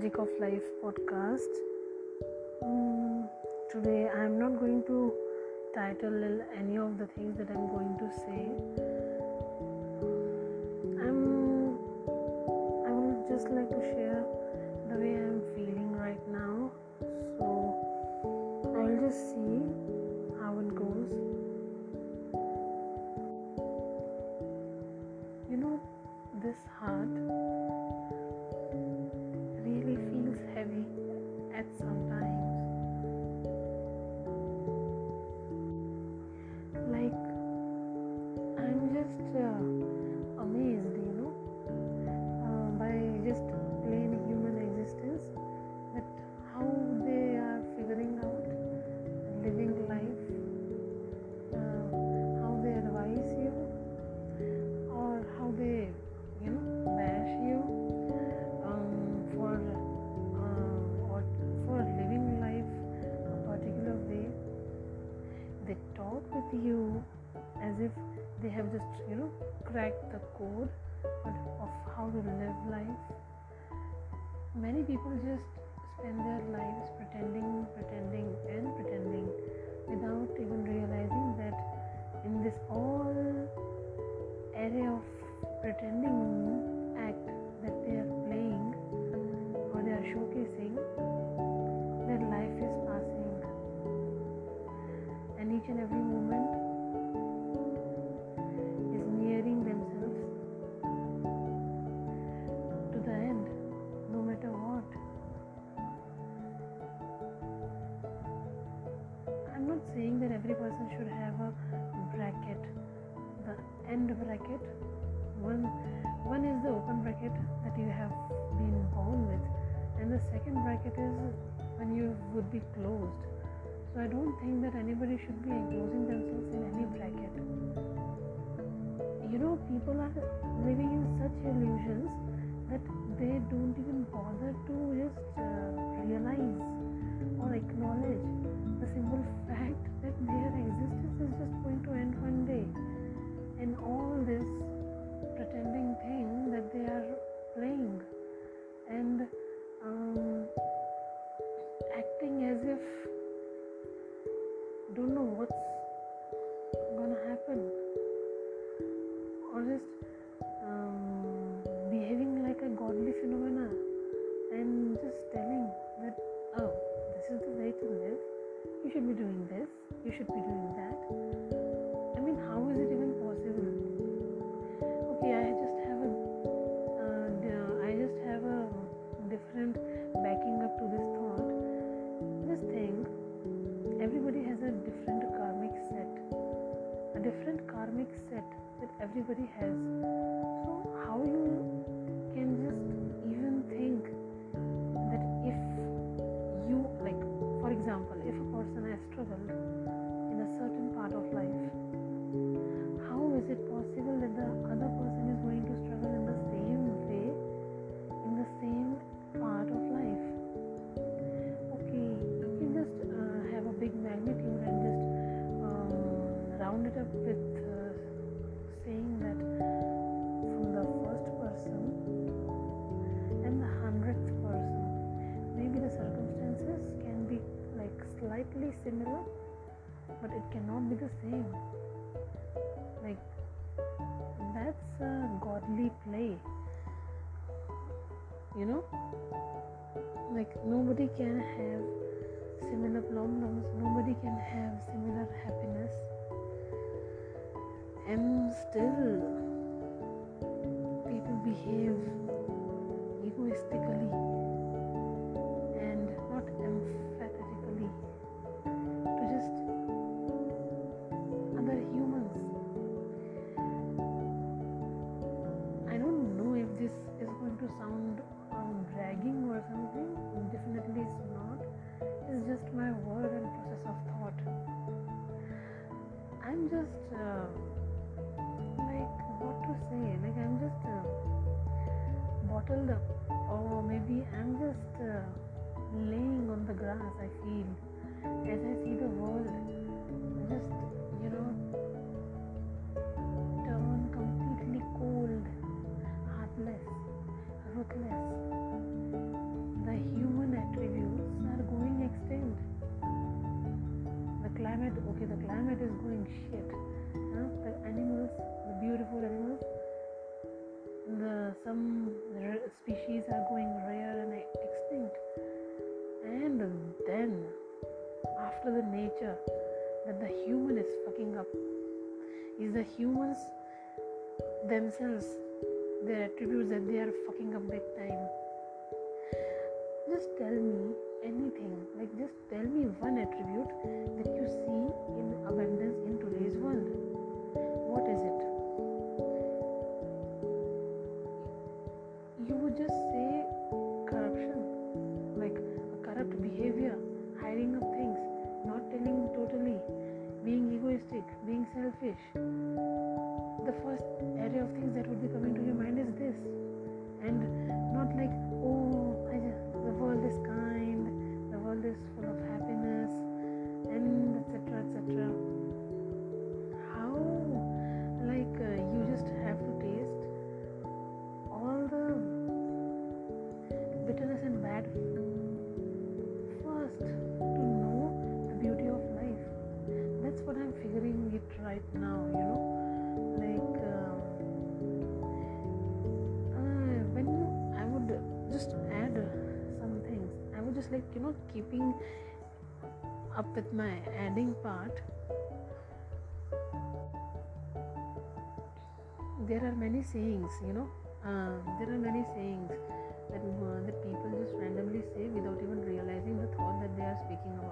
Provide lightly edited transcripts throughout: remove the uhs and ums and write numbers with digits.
Magic of Life podcast. Today I am not going to title any of the things that I am going to say. I would just like to share the way I am feeling right now. So I will just see how it goes. You know, this heart sometimes, like, I'm just amazed, by just plain human existence, that how they are figuring out living life, how they advise you, or how they bash you for living life a particular way. They talk with you as if they have just cracked the code of how to live life. Many people just spend their lives pretending without even realizing that in this all area of pretending act that they are playing or they are showcasing, their life is passing, and each and every moment is nearing themselves to the end, no matter what. I'm not saying that every person should have a bracket, the end bracket. One is the open bracket that you have been born with, and the second bracket is when you would be closed. So I don't think that anybody should be enclosing themselves in any bracket. People are living in such illusions that they don't even bother to just realize or acknowledge the simple fact that their existence is just going to end one day. And all this pretending thing that they are playing and acting as if don't know what's gonna happen, or just behaving like a godly phenomena and just telling that, oh, this is the way to live, you should be doing this, you should be doing that. I mean, how is it even possible? Okay, I just have a different backing up to this thought. Just think, everybody has a different karmic set. A different karmic set that everybody has. So how you can just even think that if you, like, for example, if a person has struggled in a certain part of life, how is it possible that the other person is going to struggle in the same way, in the same part of life? Big magnitude and just round it up with saying that from the first person and the 100th person, maybe the circumstances can be like slightly similar, but it cannot be the same. Like, that's a godly play, like nobody can have similar problems, nobody can have similar happiness, and still people behave egoistically and not emphatically to just other humans. I don't know if this is going to sound bragging or something, definitely it's not. It's just my word and process of thought. I'm just like, what to say? Like, I'm just bottled up, or maybe I'm just laying on the grass. I feel as I see the world just turn completely cold, heartless, ruthless. The okay, the climate is going shit. The animals, the beautiful animals, some species are going rare and extinct. And then, after the nature, that the human is fucking up, is the humans themselves, their attributes that they are fucking up big time. Just tell me anything, like just tell me one attribute that you see in abundance in today's world. What is it? You would just say corruption, like a corrupt behavior, hiding up things, not telling totally, being egoistic, being selfish. The first area of things that would be coming to your mind is this, and not like, oh, the world is kind, the world is full of happiness, and etc. etc. How, like, you just have to taste all the bitterness and bad first to know the beauty of life. That's what I'm figuring it right now, you know. Like, you know, keeping up with my adding part, there are many sayings, you know, that people just randomly say without even realizing the thought that they are speaking about.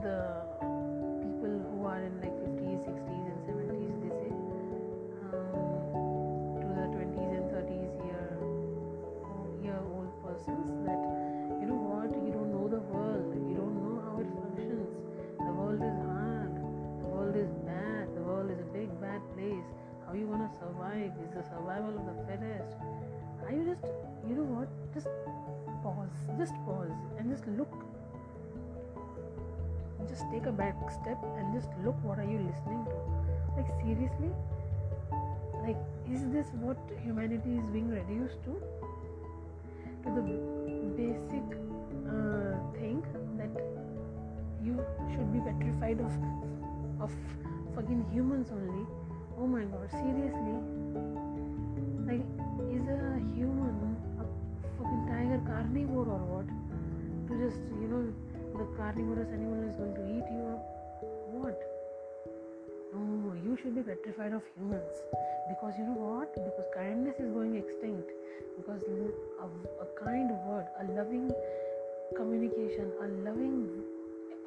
The people who are in like 50s, 60s and 70s, they say to the 20s and 30s year old persons that, you know what, you don't know the world, you don't know how it functions, the world is hard, the world is bad, the world is a big bad place, how you gonna survive, is the survival of the fittest. Are you just, you know what, just pause and just look, just take a back step and just look, what are you listening to? Like, seriously, like, is this what humanity is being reduced to? To the basic thing that you should be petrified of fucking humans only. Oh my god, seriously? Like, is a human a fucking tiger carnivore or what? To just, you know, the carnivorous animal is going to eat you up? What? No, you should be petrified of humans, because you know what? Because kindness is going extinct. Because a kind word, a loving communication, a loving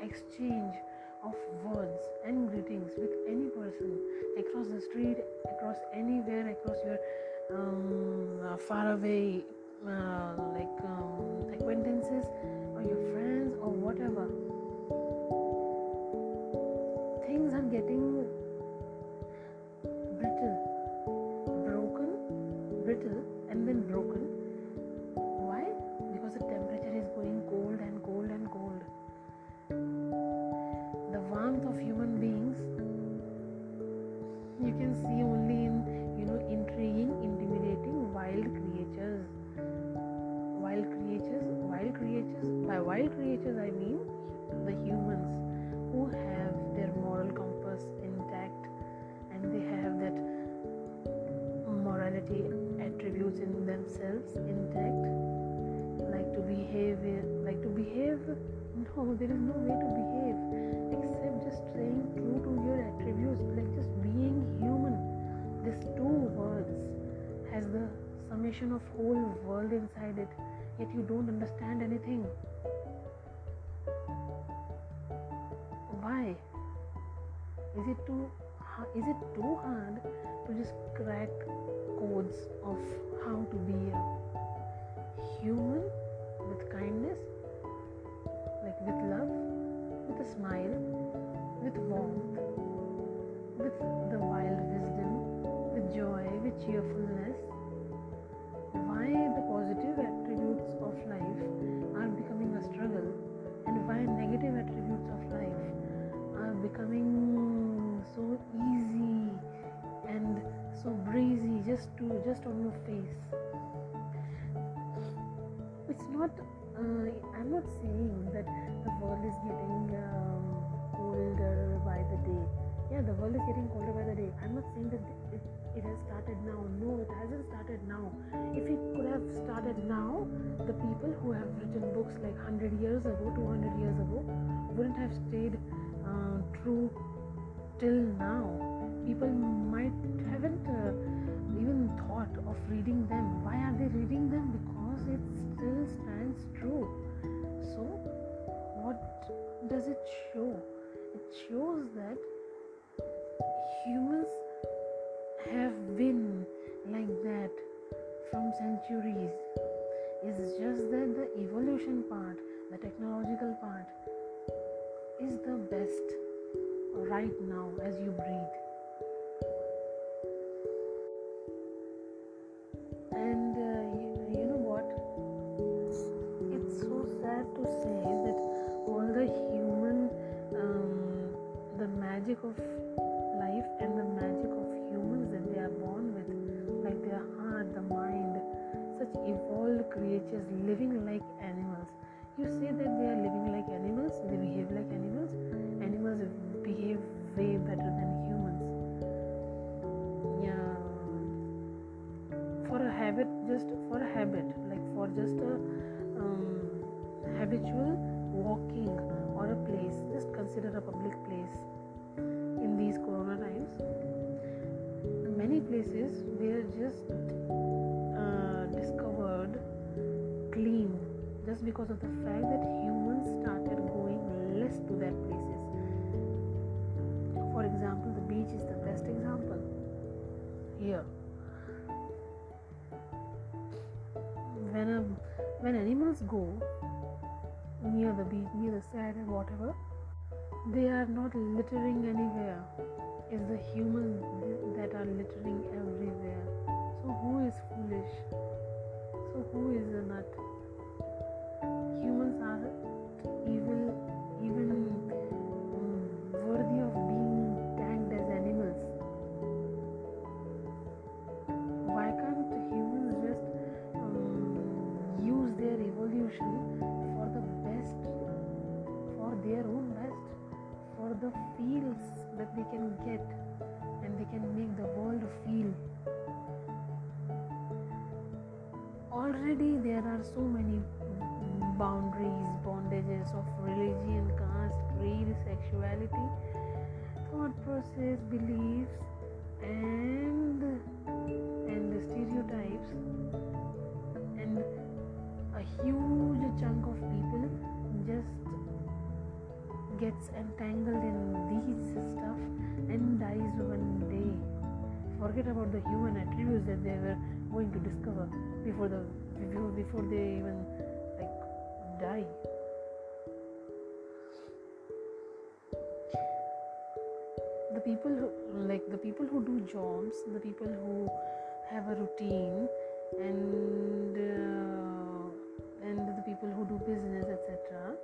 exchange of words and greetings with any person across the street, across anywhere, across your faraway acquaintances or your friends or whatever. Things are getting brittle and then broken. Why? Because the temperature is going cold and cold and cold. The warmth of human beings you can see only in, you know, intriguing, intimidating wild creatures. By wild creatures I mean the humans who have their moral compass intact, and they have that morality attributes in themselves intact, like to behave. No, there is no way to behave except just staying true to your attributes, like just being human. These two words has the summation of whole world inside it, yet you don't understand anything. Why? Is it too hard to just crack codes of how to be a human with kindness, like with love, with a smile, with warmth, with the wild wisdom, with joy, with cheerfulness? Why the positive attributes of life are becoming a struggle, and why negative attributes of life are becoming so easy and so breezy, just on your face? It's not I'm not saying that the world is getting colder by the day. Yeah, the world is getting colder by the day. I'm not saying that it has started now. No, it hasn't started now. If it could have started now, the people who have written books like 100 years ago, 200 years ago, wouldn't have stayed true till now. People might haven't even thought of reading them. Why are they reading them? Because it still stands true. So, what does it show? It shows that humans have been like that from centuries. It's just that the evolution part, the technological part, is the best right now as you breathe. And you know what? It's so sad to say that all the human, the magic of life and the magic of humans that they are born with, like their heart, the mind, such evolved creatures living like animals. You say that they are living like animals, they behave like animals. Animals behave way better than humans. Yeah, for a habitual walking or a place, just consider a public place. In these corona times, many places were just discovered clean just because of the fact that humans started going less to their places. For example, the beach is the best example here. When animals go near the beach, near the sand and whatever, they are not littering anywhere. It's the humans that are littering everywhere. So who is foolish? So who is a nut? Humans are evil, even worthy of being tagged as animals. Why can't humans just use their evolution for the best, for their own best? For the feels that they can get, and they can make the world feel. Already there are so many boundaries, bondages of religion, caste, creed, sexuality, thought process, beliefs, and the stereotypes, and a huge chunk of people just gets entangled in these stuff and dies one day. Forget about the human attributes that they were going to discover before they even die. The people who do jobs, the people who have a routine, and the people who do business, etc.,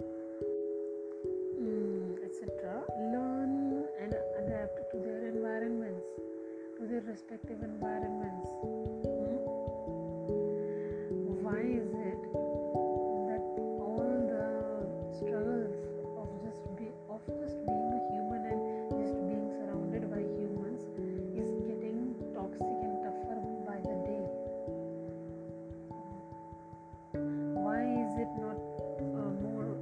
learn and adapt to their environments, to their respective environments. Why is it that all the struggles of just being a human and just being surrounded by humans is getting toxic and tougher by the day? Why is it not more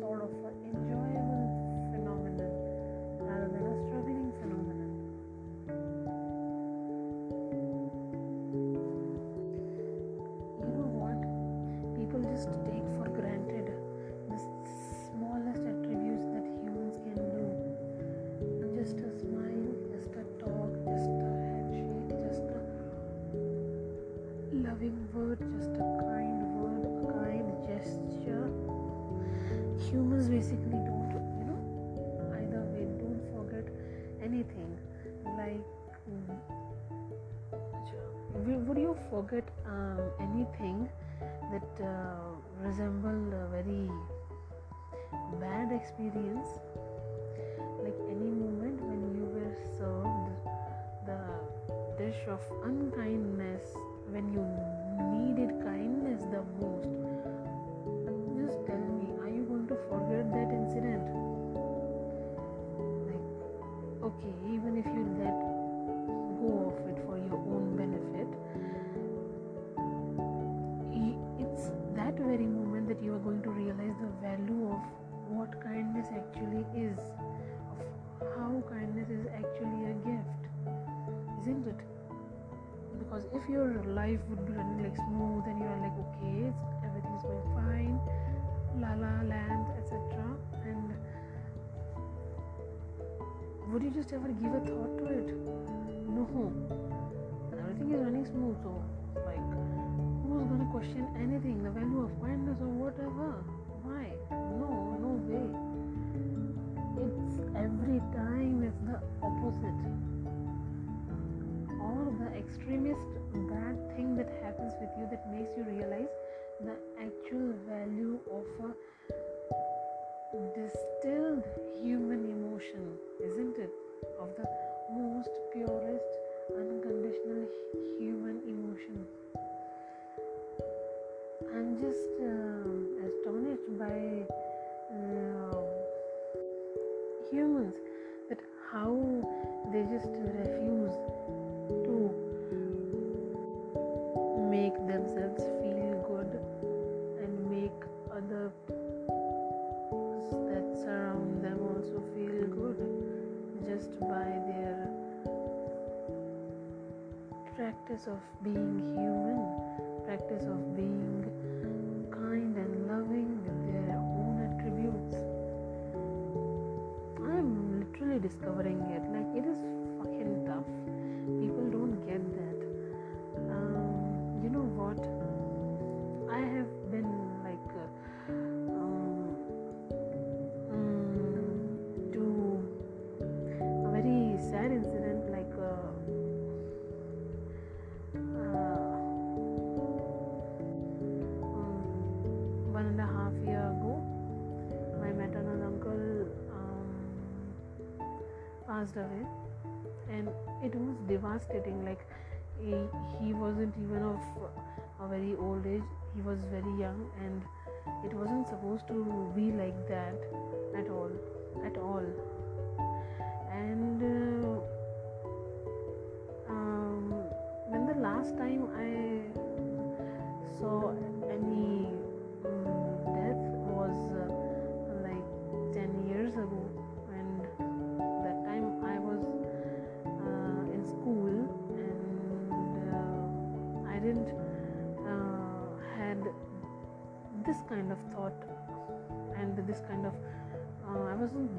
sort of an enjoyable phenomenon rather than a struggling phenomenon? You know what? People just take for granted the smallest attributes that humans can do. Just a smile, just a talk, just a handshake, just a loving word, just a kind word, a kind gesture. Humans basically don't forget anything. Would you forget anything that resembled a very bad experience? Like any moment when you were served the dish of unkindness, when you needed kindness the most, okay, even if you let go of it for your own benefit, it's that very moment that you are going to realize the value of what kindness actually is, of how kindness is actually a gift, isn't it? Because if your life would be running like smooth and you are like, okay, everything's going fine, la la land, etc., and would you just ever give a thought to it? No, everything is running smooth, so like, who's gonna question anything, the value of kindness or whatever? Why? No way. It's every time it's the opposite or the extremist bad thing that happens with you that makes you realize the actual value of a distilled human emotion, isn't it? Of the most purest, unconditional human emotion. I'm just astonished by humans, that how they just refuse to make themselves feel good and make other that surround them also feel good just by their practice of being human, practice of being kind and loving with their own attributes. I'm literally discovering it, like it is fucking tough. People don't get that. You know what? I have been like to a very sad incident, like one and a half year ago, my maternal uncle passed away, and it was devastating. Like he wasn't even of a very old age, he was very young, and it wasn't supposed to be like that at all. And when the last time I saw any death was like 10 years ago, and that time I was in school. Had this kind of thought and this kind of I wasn't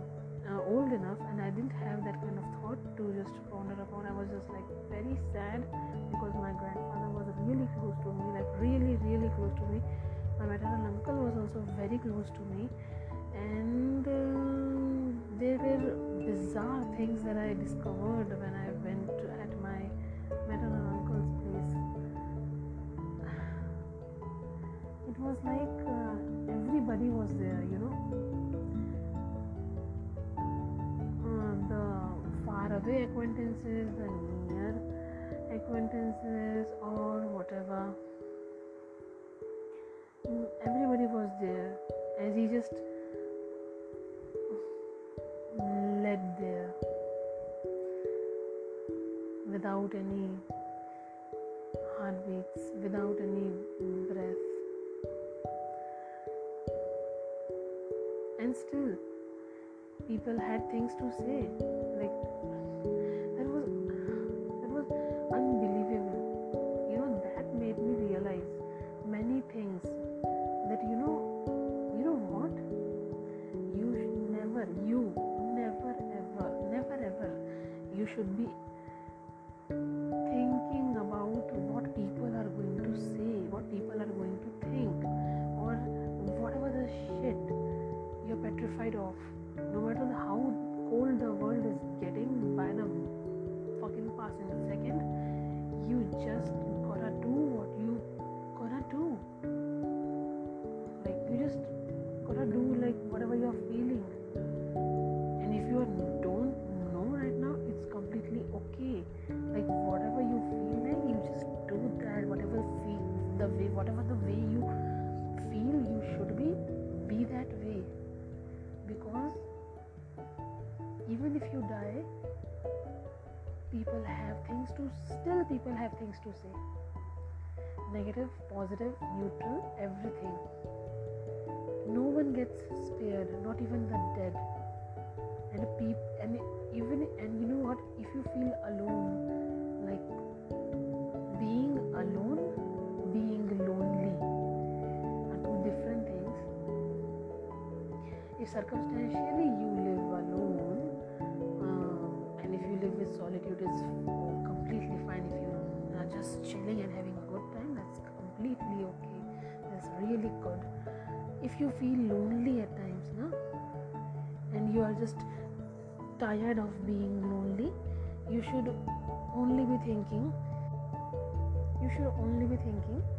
old enough, and I didn't have that kind of thought to just ponder upon. I was just like very sad because my grandfather was really close to me, like really close to me. My maternal uncle was also very close to me, and there were bizarre things that I discovered when I went at my maternal uncle's place. It was like everybody was there, you know. The far away acquaintances, the near acquaintances, or whatever. Everybody was there, as he just led there without any heartbeats, without any breath. And still, people had things to say. Like that was unbelievable. You know, that made me realize many things. That you know what? You never ever, you should be thinking about what people are going to say, what people are going to think, or whatever the shit you're petrified of, no matter how cold the world is getting by the fucking passing second. You just gotta do what you gotta do. Like, you just gotta do like whatever you're feeling, and if you don't know right now, it's completely okay. Like, whatever you feel like, you just do that. Whatever the way you feel you should be that way. Because even if you die, to still people have things to say. Negative, positive, neutral, everything. No one gets spared, not even the dead. And you know what? If you feel alone, like being alone, being lonely, are two different things. If circumstantially you live alone, and if you live with solitude, it's completely fine. If you are just chilling and having a good time, that's completely okay. That's really good. If you feel lonely at times, na, and you are just tired of being lonely, you should only be thinking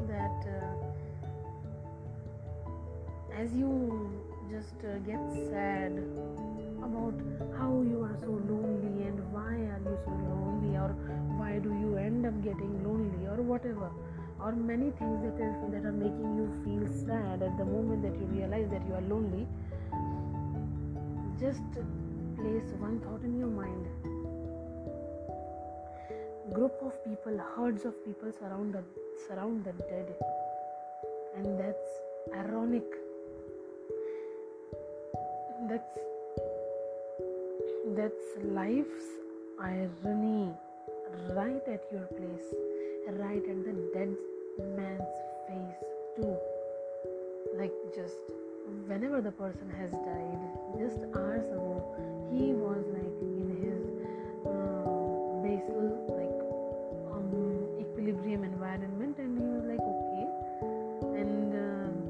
that as you just get sad about how you are so lonely and why are you so lonely, or why do you end up getting lonely, or whatever, or many things that are making you feel sad at the moment that you realize that you are lonely, just place one thought in your mind. Group of people, herds of people surround the dead, and that's ironic. That's life's irony, right at your place, right at the dead man's face too. Like just whenever the person has died, just hours ago, he was like in his basal equilibrium environment, and he was like okay, and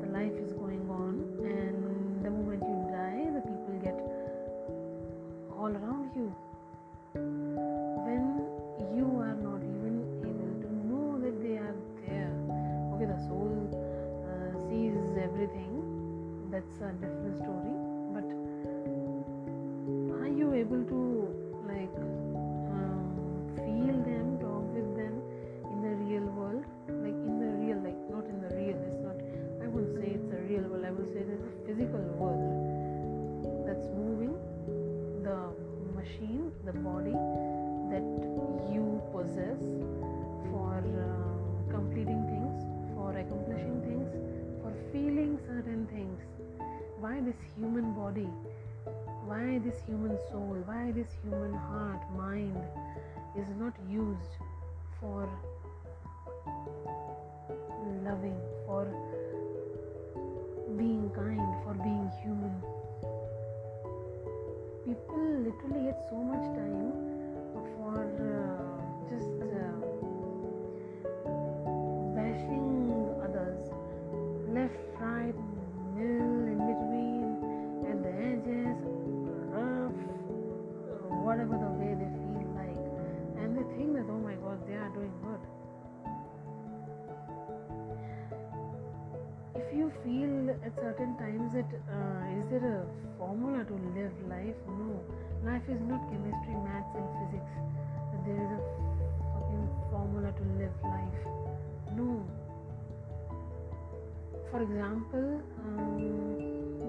the life is going on, and the moment you die, the people get all around you when you are not even able to know that they are there. Okay, the soul sees everything, that's a different story, but are you able to feel them, talk with them in the real world, I won't say it's a real world, I will say there's a physical world that's moving, the machine, the body that you possess for completing things, for accomplishing things, for feeling certain things. Why this human body? Why this human soul? Why this human heart, mind is not used for loving, for being kind, for being human? People literally get so much time for bashing others left, right, middle, in between, at the edges, rough, whatever the way they feel like, and they think that oh my god, they are doing good. If you feel at certain times that is there a formula to live life? No, life is not chemistry, maths and physics, that there is a fucking formula to live life. No. For example,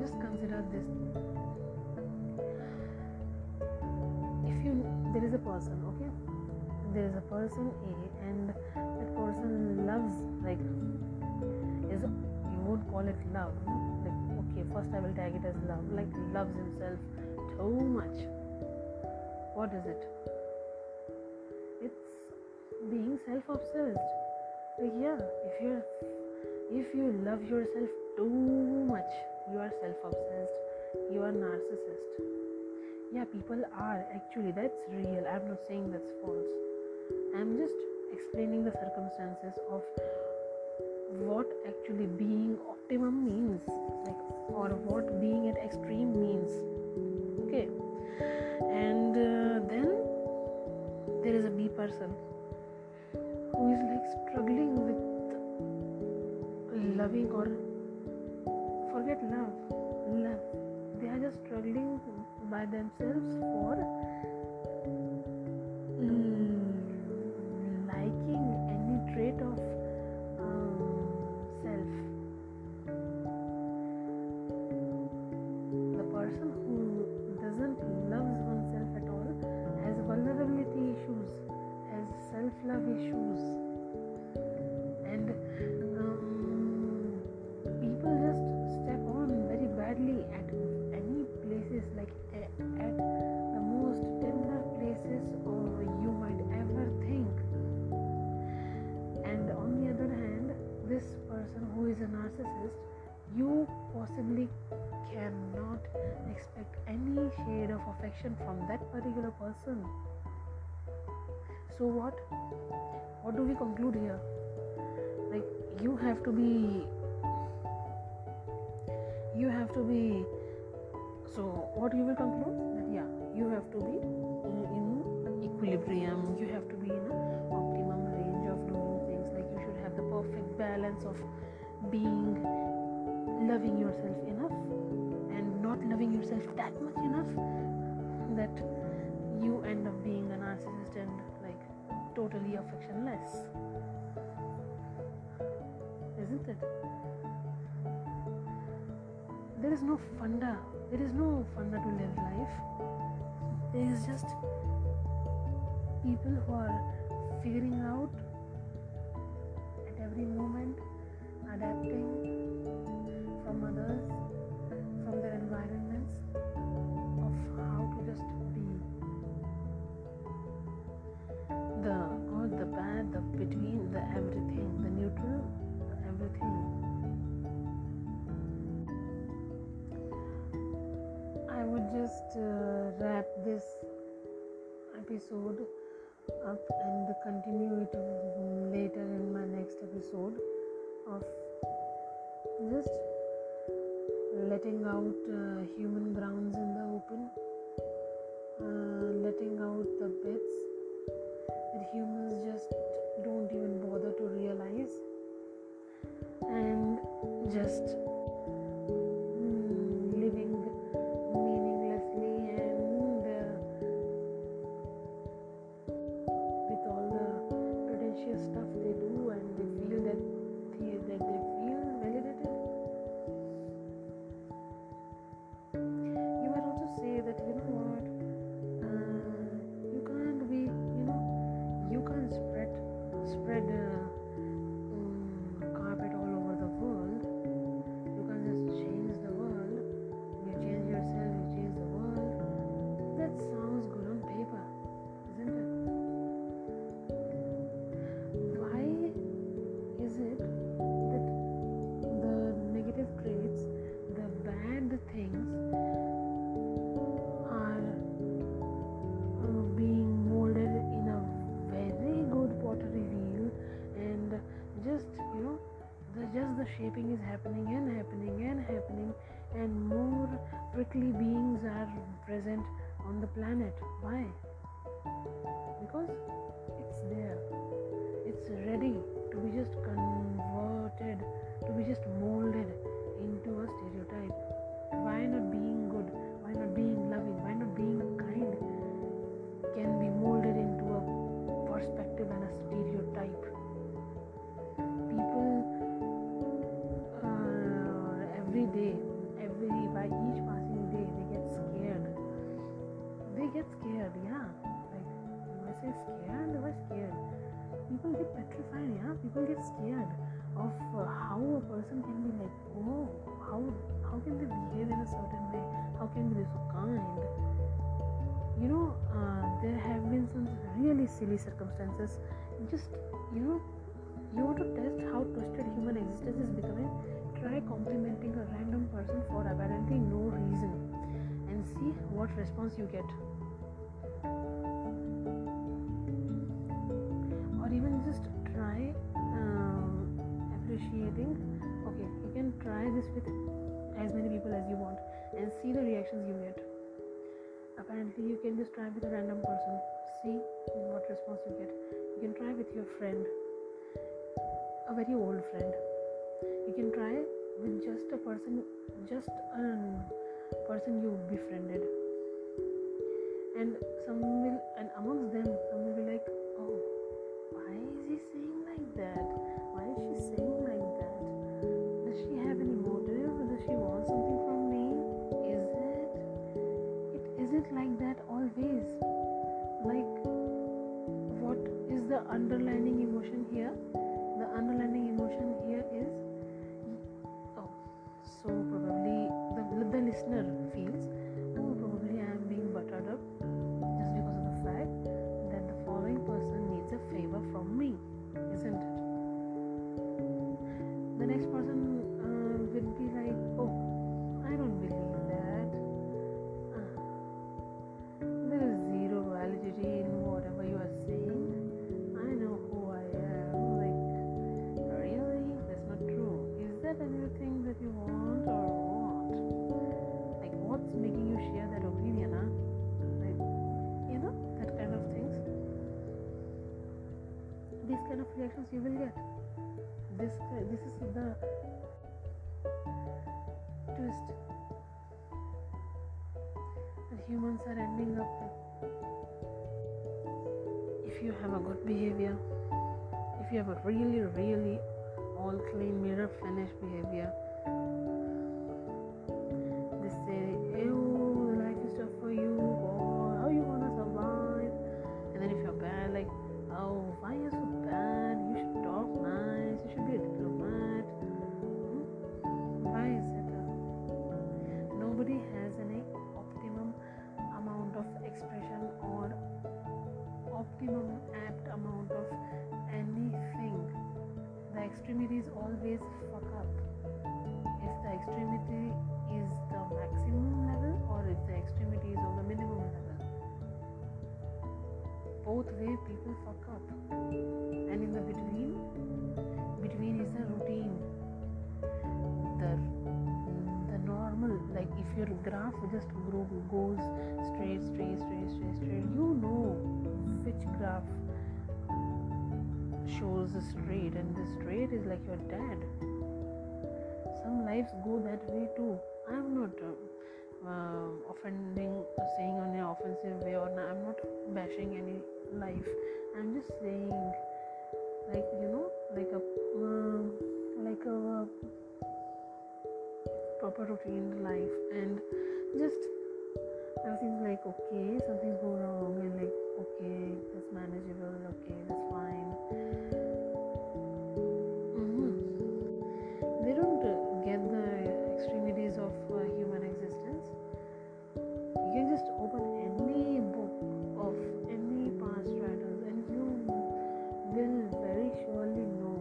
just consider this. There is a person A, and that person loves, you won't call it love, first I will tag it as love, loves himself too much. What is it? It's being self-obsessed. If you love yourself too much, you are self-obsessed, you are narcissist. Yeah, people are actually, that's real, I'm not saying that's false. I'm just explaining the circumstances of what actually being optimum means, or what being at extreme means. Okay, and then there is a B person who is struggling with loving, or forget love, they are just struggling by themselves for liking any trait of self. The person who doesn't love oneself at all has vulnerability issues, has self you possibly cannot expect any shade of affection from that particular person. So what do we conclude here? Like, you have to be so what you will conclude? That you have to be in equilibrium, you have to be in an optimum range of doing things. Like, you should have the perfect balance of being loving yourself enough and not loving yourself that much enough that you end up being a narcissist and like totally affectionless, isn't it? There is no funda to live life. There is just people who are figuring out at every moment, adapting from others, from their environments, of how to just be the good, the bad, the between, the everything, the neutral, the everything. I would just wrap this episode up and continue it later in my next episode of just letting out human grounds in the open, letting out the bits that humans just don't even bother to realize, and just living meaninglessly and with all the pretentious stuff they do, and they feel that they feel validated. You might also say that, you know what, you can't spread carpet all over the world. You can't just change the world. You change yourself, you change the world. That sounds good on paper, isn't it? Why is it that the negative traits, the bad things, are being molded in a very good pottery wheel, and just the shaping is happening, and more prickly beings are present on the planet? Why? Because it's there, it's ready to be just converted, to be just molded into a stereotype. Why not being good, why not being loving, why not being kind can be molded into a perspective and a stereotype? People by each passing day they get scared. They were scared. People get petrified, people get scared of how a person can be like, oh, how can they behave in a certain way, how can they be so kind? There have been some really silly circumstances. You want to test how twisted human existence is becoming? Try complimenting a random person for apparently no reason and see what response you get. Or even just try appreciating. Okay, you can try this with as many people as you want and see the reactions you get. Apparently you can just try with a random person, see what response you get. You can try with your friend, a very old friend. You can try with just a person you befriended, and amongst them some will be like, oh, why is he saying like that, why is she saying like that, does she have any motive, does she want something from me? It isn't like that always. Like, what is the underlying emotion here? The underlying emotion here is, so probably the listener feels, oh, probably I am being buttered up just because of the fact that the following person needs a favor from me, isn't it? The next person will be like, oh, reactions you will get. This is the twist that humans are ending up with. If you have a good behavior, if you have a really all clean mirror finish behavior, they say, oh, life is tough for you, or how you gonna survive? And then if you're bad, like, oh, why are you so bad? You should talk nice, you should be a diplomat. Why is it? Nobody has an optimum amount of expression or optimum apt amount of anything. The extremities always fuck up. If the extremity is the maximum level or if the extremity is on the minimum level, both way people fuck up. And in the between is the routine, the normal. Like if your graph just goes straight, you know which graph shows the straight, and the straight is like your dad. Some lives go that way too. I'm not offending, saying on an offensive way, or I'm not bashing any life. I'm just saying, like, you know, like a proper routine life, and just everything's like okay, something's go wrong, and like okay, that's manageable, okay, that's fine. They don't get the extremities of human existence. You can just open any book of any past writers and you will very surely know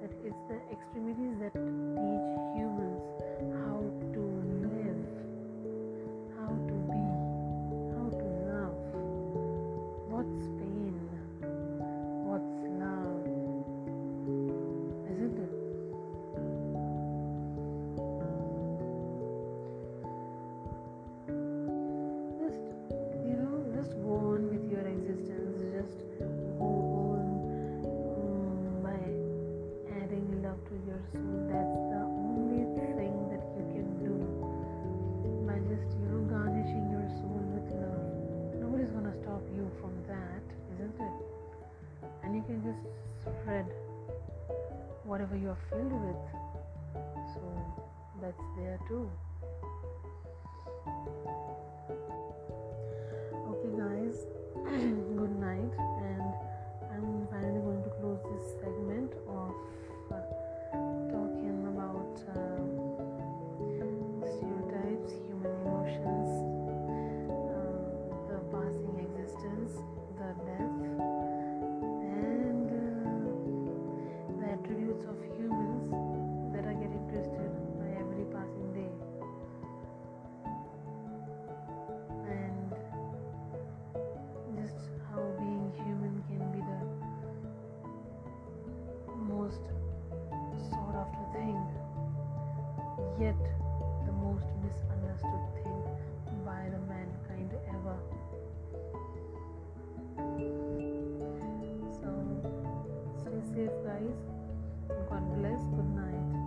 that it's the extremities that teach humans how to live, how to be, how to love, what's pain, what's love, isn't it? Just go on with your existence, just go on by adding love to your soul. That's the only thing that you can do, by just, you know, garnishing your soul with love. Nobody's gonna stop you from that, isn't it? And you can just spread whatever you are filled with, so that's there too. Guys, good night, and I'm finally going to close this segment of talking about stereotypes, human emotions, the passing existence, the death, and the attributes of humans that are getting twisted by every passing day. Yet the most misunderstood thing by the mankind ever. So stay safe, guys. God bless. Good night.